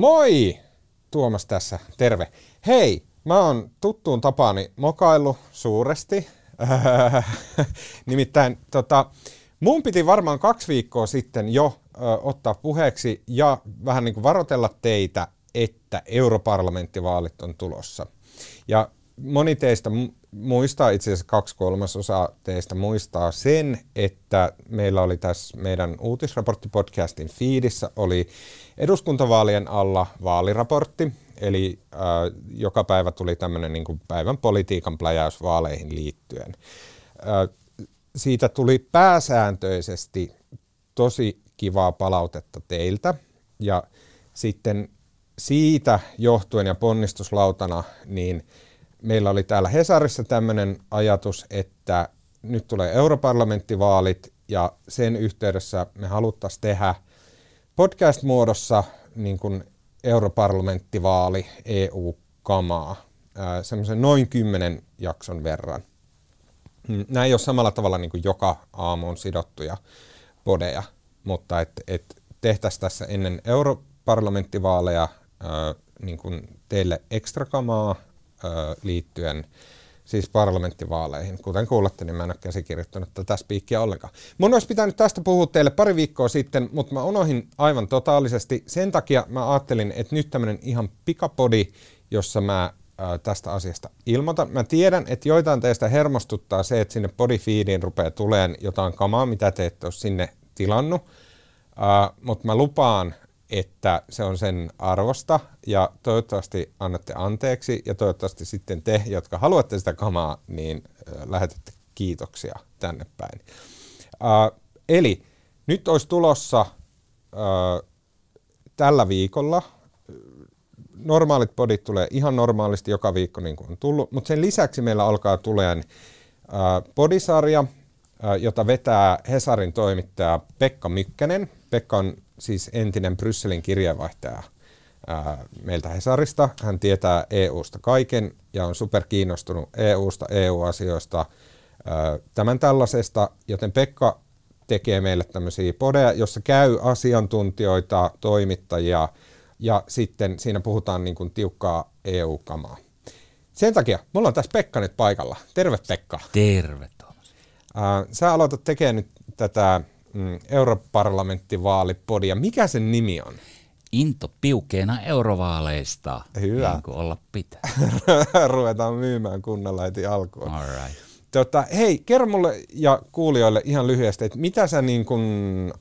Moi! Tuomas tässä, terve. Hei, mä oon tuttuun tapaani mokaillut suuresti. Nimittäin mun piti varmaan 2 viikkoa sitten jo ottaa puheeksi ja vähän niin kuin varotella teitä, että europarlamenttivaalit on tulossa. Ja moni teistä muistaa, itse asiassa 2/3 teistä muistaa sen, että meillä oli tässä meidän uutisraporttipodcastin feedissä oli eduskuntavaalien alla vaaliraportti, eli joka päivä tuli tämmöinen niin kuin päivän politiikan pläjäys vaaleihin liittyen. Siitä tuli pääsääntöisesti tosi kivaa palautetta teiltä, ja sitten siitä johtuen ja ponnistuslautana, niin meillä oli täällä Hesarissa tämmöinen ajatus, että nyt tulee europarlamenttivaalit ja sen yhteydessä me haluttaisiin tehdä podcast-muodossa niin kuin europarlamenttivaali EU-kamaa, semmoisen noin 10 jakson verran. Nämä ei ole samalla tavalla niin kuin joka aamuun sidottuja podeja, mutta et tehtäisiin tässä ennen europarlamenttivaaleja niin kuin teille ekstrakamaa liittyen siis parlamenttivaaleihin. Kuten kuulette, niin mä en ole käsikirjoittanut tätä spiikkiä ollenkaan. Mun olisi pitänyt tästä puhua teille 2 viikkoa sitten, mutta mä unohdin aivan totaalisesti. Sen takia mä ajattelin, että nyt tämmöinen ihan pikapodi, jossa mä tästä asiasta ilmoitan. Mä tiedän, että joitain teistä hermostuttaa se, että sinne podifiidiin rupeaa tulemaan jotain kamaa, mitä te ette ole sinne tilannut, mutta mä lupaan, että se on sen arvosta, ja toivottavasti annatte anteeksi, ja toivottavasti sitten te, jotka haluatte sitä kamaa, niin lähetätte kiitoksia tänne päin. Eli nyt olisi tulossa tällä viikolla, normaalit podit tulee ihan normaalisti joka viikko niin kuin on tullut, mutta sen lisäksi meillä alkaa tulemaan podisarja, jota vetää Hesarin toimittaja Pekka Mykkänen. Pekka on siis entinen Brysselin kirjeenvaihtaja meiltä Hesarista. Hän tietää EUsta kaiken ja on superkiinnostunut EUsta, EU-asioista, tämän tällaisesta. Joten Pekka tekee meille tämmöisiä podeja, jossa käy asiantuntijoita, toimittajia ja sitten siinä puhutaan niin kuin tiukkaa EU-kamaa. Sen takia mulla on tässä Pekka nyt paikalla. Terve Pekka. Terve Tuomas. Sä aloitat tekemään nyt tätä europarlamenttivaalipodia. Mikä sen nimi on? Intopiukeena eurovaaleista. Hyvä. Niin kuin olla pitää. Ruvetaan myymään kunnolla heti alkuun. All right. Hei, kerro mulle ja kuulijoille ihan lyhyesti, että mitä sä niin kun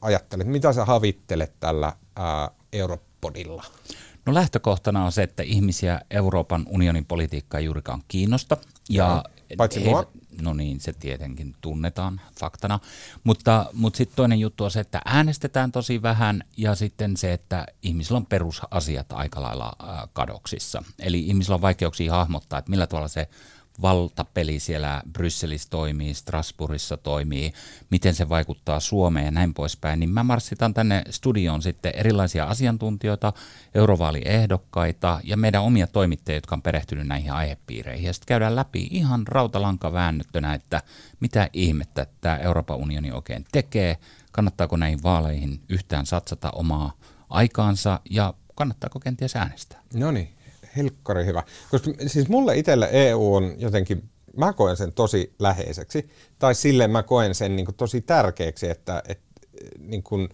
ajattelet, mitä sä havittelet tällä europodilla? No lähtökohtana on se, että ihmisiä Euroopan unionin politiikkaa juurikaan kiinnosta. Ja paitsi mua. No niin, se tietenkin tunnetaan faktana, mutta sitten toinen juttu on se, että äänestetään tosi vähän ja sitten se, että ihmisillä on perusasiat aika lailla kadoksissa. Eli ihmisillä on vaikeuksia hahmottaa, että millä tavalla se valtapeli siellä Brysselissä toimii, Strasbourgissa toimii, miten se vaikuttaa Suomeen ja näin poispäin, niin mä marssitan tänne studioon sitten erilaisia asiantuntijoita, eurovaaliehdokkaita ja meidän omia toimittajia, jotka on perehtynyt näihin aihepiireihin. Ja sitten käydään läpi ihan rautalankaväännöttönä, että mitä ihmettä tämä Euroopan unioni oikein tekee, kannattaako näihin vaaleihin yhtään satsata omaa aikaansa ja kannattaako kenties äänestää. No niin. Helkkari hyvä. Koska siis mulle itselle EU on jotenkin, mä koen sen tosi läheiseksi, tai silleen mä koen sen niin kuin tosi tärkeäksi, että niin kuin,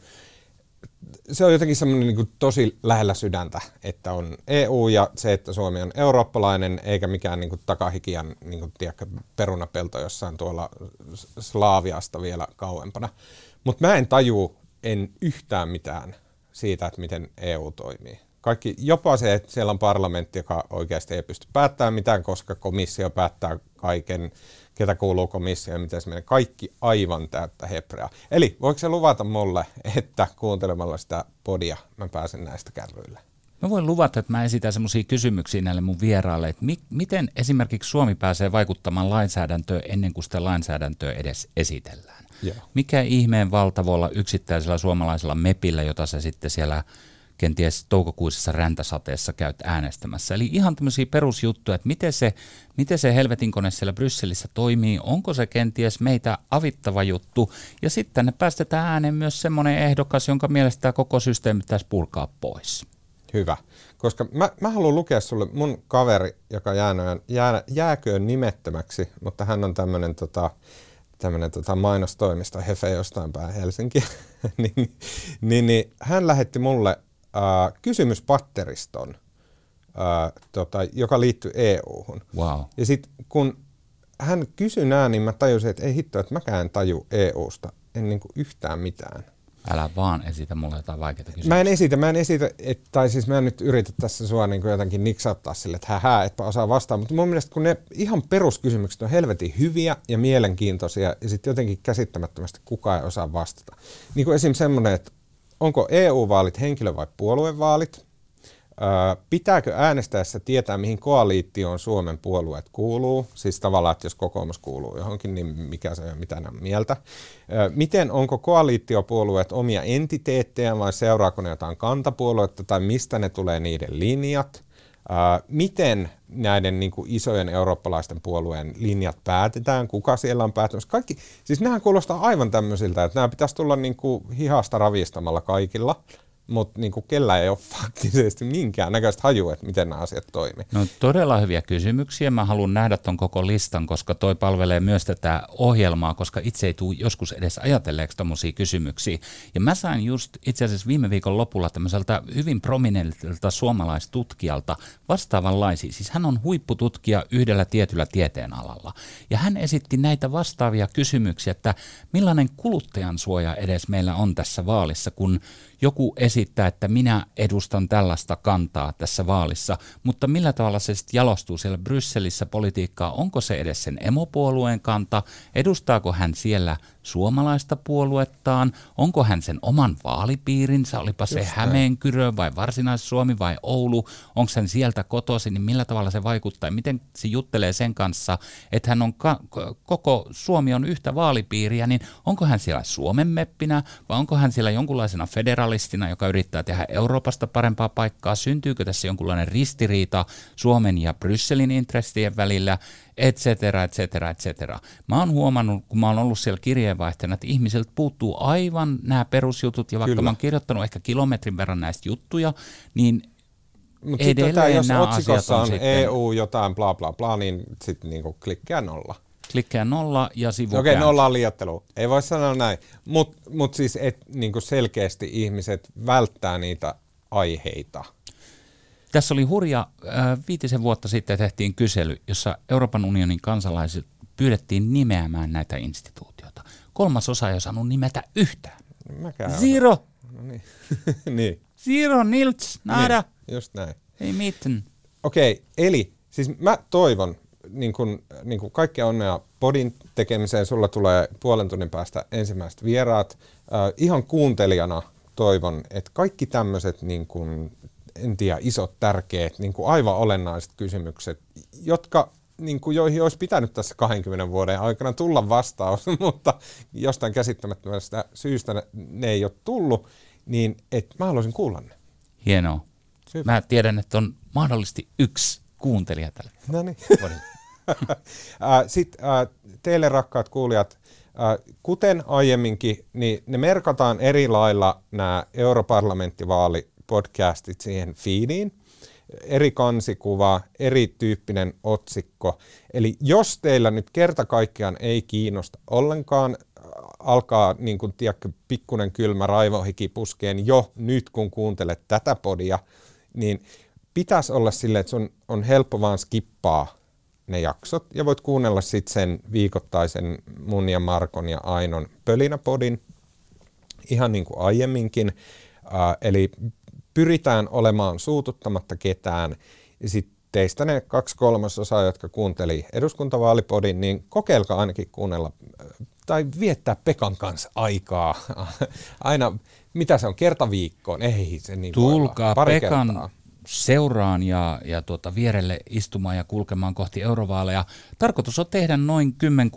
se on jotenkin semmoinen niin kuin tosi lähellä sydäntä, että on EU ja se, että Suomi on eurooppalainen, eikä mikään niin kuin takahikian niin kuin, tiedäkö, perunapelto jossain tuolla Slaaviasta vielä kauempana. Mutta mä en tajuu yhtään mitään siitä, että miten EU toimii. Kaikki, jopa se, että siellä on parlamentti, joka oikeasti ei pysty päättämään mitään, koska komissio päättää kaiken, ketä kuuluu komissioon ja miten se menee. Kaikki aivan täyttä hebreaa. Eli voiko se luvata mulle, että kuuntelemalla sitä podia mä pääsen näistä kärryille? Mä voin luvata, että mä esitän semmoisia kysymyksiä näille mun vieraille, että miten esimerkiksi Suomi pääsee vaikuttamaan lainsäädäntöön ennen kuin sitä lainsäädäntöä edes esitellään? Yeah. Mikä ihmeen valta voi olla yksittäisellä suomalaisella mepillä, jota se sitten siellä kenties toukokuisessa räntäsateessa käyt äänestämässä. Eli ihan tämmöisiä perusjuttuja, että miten se helvetinkone siellä Brysselissä toimii, onko se kenties meitä avittava juttu, ja sitten ne päästetään ääneen myös semmoinen ehdokas, jonka mielestä koko systeemi pitäisi purkaa pois. hyvä. Koska mä haluan lukea sulle mun kaveri, joka jääköön nimettömäksi, mutta hän on tämmöinen mainostoimisto hefe jostain päin Helsinkiä. niin hän lähetti mulle kysymyspatteriston, joka liittyy EU-hun. Wow. Ja sitten kun hän kysyi nää, niin mä tajusin, että ei hitto, että mäkään en taju EUsta. En niin kuin yhtään mitään. Älä vaan esitä mulle jotain vaikeita kysymyksiä. Mä en esitä, mä en nyt yritä tässä sua niin kuin jotenkin niksauttaa sille, että etpä osaa vastaa, mutta mun mielestä kun ne ihan peruskysymykset on helvetin hyviä ja mielenkiintoisia ja sitten jotenkin käsittämättömästi kukaan ei osaa vastata. Niin kuin esimerkiksi semmoinen, että onko EU-vaalit henkilö- vai puoluevaalit? Pitääkö äänestäessä tietää, mihin koaliittioon Suomen puolueet kuuluu? Siis tavallaan, että jos kokoomus kuuluu johonkin, niin mikä se on, mitä ne on mieltä. Miten, onko koaliittiopuolueet omia entiteettejä vai seuraako ne jotain kantapuoluetta tai mistä ne tulee niiden linjat? Miten näiden niin kuin isojen eurooppalaisten puolueen linjat päätetään, kuka siellä on päättämässä? Kaikki, siis nämähän kuulostaa aivan tämmöisiltä, että nämä pitäisi tulla niin kuin hihasta ravistamalla kaikilla. Mutta niinku kellään ei ole faktisesti minkäännäköistä hajua, että miten nämä asiat toimii. No todella hyviä kysymyksiä. Mä haluan nähdä ton koko listan, koska toi palvelee myös tätä ohjelmaa, koska itse ei tule joskus edes ajatelleeksi tommosia kysymyksiä. Ja mä sain just itse asiassa viime viikon lopulla tämmöiseltä hyvin prominentilta suomalaistutkijalta vastaavanlaisia. Siis hän on huippututkija yhdellä tietyllä tieteenalalla. Ja hän esitti näitä vastaavia kysymyksiä, että millainen kuluttajansuoja edes meillä on tässä vaalissa, kun joku esittää, että minä edustan tällaista kantaa tässä vaalissa, mutta millä tavalla se sitten jalostuu siellä Brysselissä politiikkaa? Onko se edes sen emopuolueen kanta? Edustaako hän siellä suomalaista puoluettaan? Onko hän sen oman vaalipiirinsä? Olipa se Hämeenkyrö vai Varsinais-Suomi vai Oulu? Onko hän sieltä kotoisin? Niin millä tavalla se vaikuttaa? Miten se juttelee sen kanssa, että hän on koko Suomi on yhtä vaalipiiriä, niin onko hän siellä Suomen meppinä vai onko hän siellä jonkunlaisena federalistina, joka yrittää tehdä Euroopasta parempaa paikkaa? Syntyykö tässä jonkunlainen ristiriita Suomen ja Brysselin intressien välillä? Et cetera. Mä oon huomannut, kun mä oon ollut siellä kirjeenvaihtajana, että ihmisiltä puuttuu aivan nämä perusjutut, ja vaikka mä oon kirjoittanut ehkä kilometrin verran näistä juttuja, niin mut edelleen jos nämä otsikossa on EU jotain bla bla bla, niin sitten niinku klikkää nolla. Klikkää nolla ja sivu. Okei, nolla on liioittelu. Ei voi sanoa näin, mut siis niinku selkeästi ihmiset välttää niitä aiheita. Tässä oli hurja, 5 vuotta sitten tehtiin kysely, jossa Euroopan unionin kansalaiset pyydettiin nimeämään näitä instituutioita. 3/4 ei ole saanut nimetä yhtään. Zero. No niin. Niin. Zero, nilts, nada. Niin, just näin. Ei mitään. Okei, eli siis mä toivon niin kun kaikkea onnea podin tekemiseen. Sulla tulee 30 minuutin päästä ensimmäiset vieraat. Ihan kuuntelijana toivon, että kaikki tämmöiset niin kun isot, tärkeät, niin kuin aivan olennaiset kysymykset, jotka, niin kuin, joihin olisi pitänyt tässä 20 vuoden aikana tulla vastaus, mutta jostain käsittämättömästä syystä ne ei ole tullut, niin mä haluaisin kuulla ne. Hienoa. Hyvä. Mä tiedän, että on mahdollisesti 1 kuuntelija tällä. No niin. Sitten teille rakkaat kuulijat, kuten aiemminkin, niin ne merkataan eri lailla nämä europarlamenttivaali podcastit siihen feediin, eri kansikuva, erityyppinen otsikko. Eli jos teillä nyt kerta kaikkiaan ei kiinnosta ollenkaan, alkaa niin kuin tiedätkö, pikkunen kylmä raivohiki puskeen jo nyt kun kuuntelet tätä podia, niin pitäisi olla silleen, että sun on helppo vaan skippaa ne jaksot ja voit kuunnella sitten sen viikoittaisen mun ja Markon ja Ainon pölinäpodin ihan niin kuin aiemminkin. Eli pyritään olemaan suututtamatta ketään. Ja sitten teistä ne 2/3, jotka kuunteli eduskuntavaalipodin, niin kokeilkaa ainakin kuunnella tai viettää Pekan kanssa aikaa. Aina, mitä se on, kerta viikkoon? Ei se niin voi olla. Pari Pekan kertaa. Seuraan ja vierelle istumaan ja kulkemaan kohti eurovaaleja. Tarkoitus on tehdä noin 10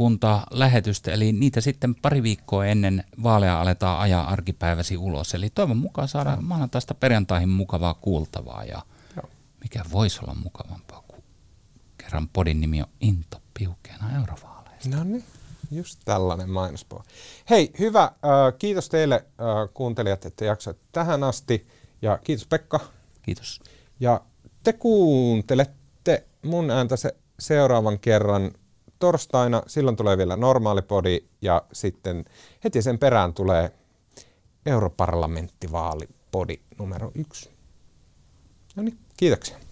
lähetystä, eli niitä sitten pari viikkoa ennen vaaleja aletaan ajaa arkipäiväsi ulos. Eli toivon mukaan saadaan maanantaista perjantaihin mukavaa kuultavaa. Ja mikä voisi olla mukavampaa, kuin kerran podin nimi on Intopiukeena eurovaaleista. No niin, just tällainen mainospoa. Hei, hyvä. Kiitos teille kuuntelijat, että jaksoitte tähän asti. Ja kiitos Pekka. Kiitos. Ja te kuuntelette mun ääntä seuraavan kerran torstaina. Silloin tulee vielä normaali podi ja sitten heti sen perään tulee europarlamenttivaalipodi numero 1. No niin, kiitoksia.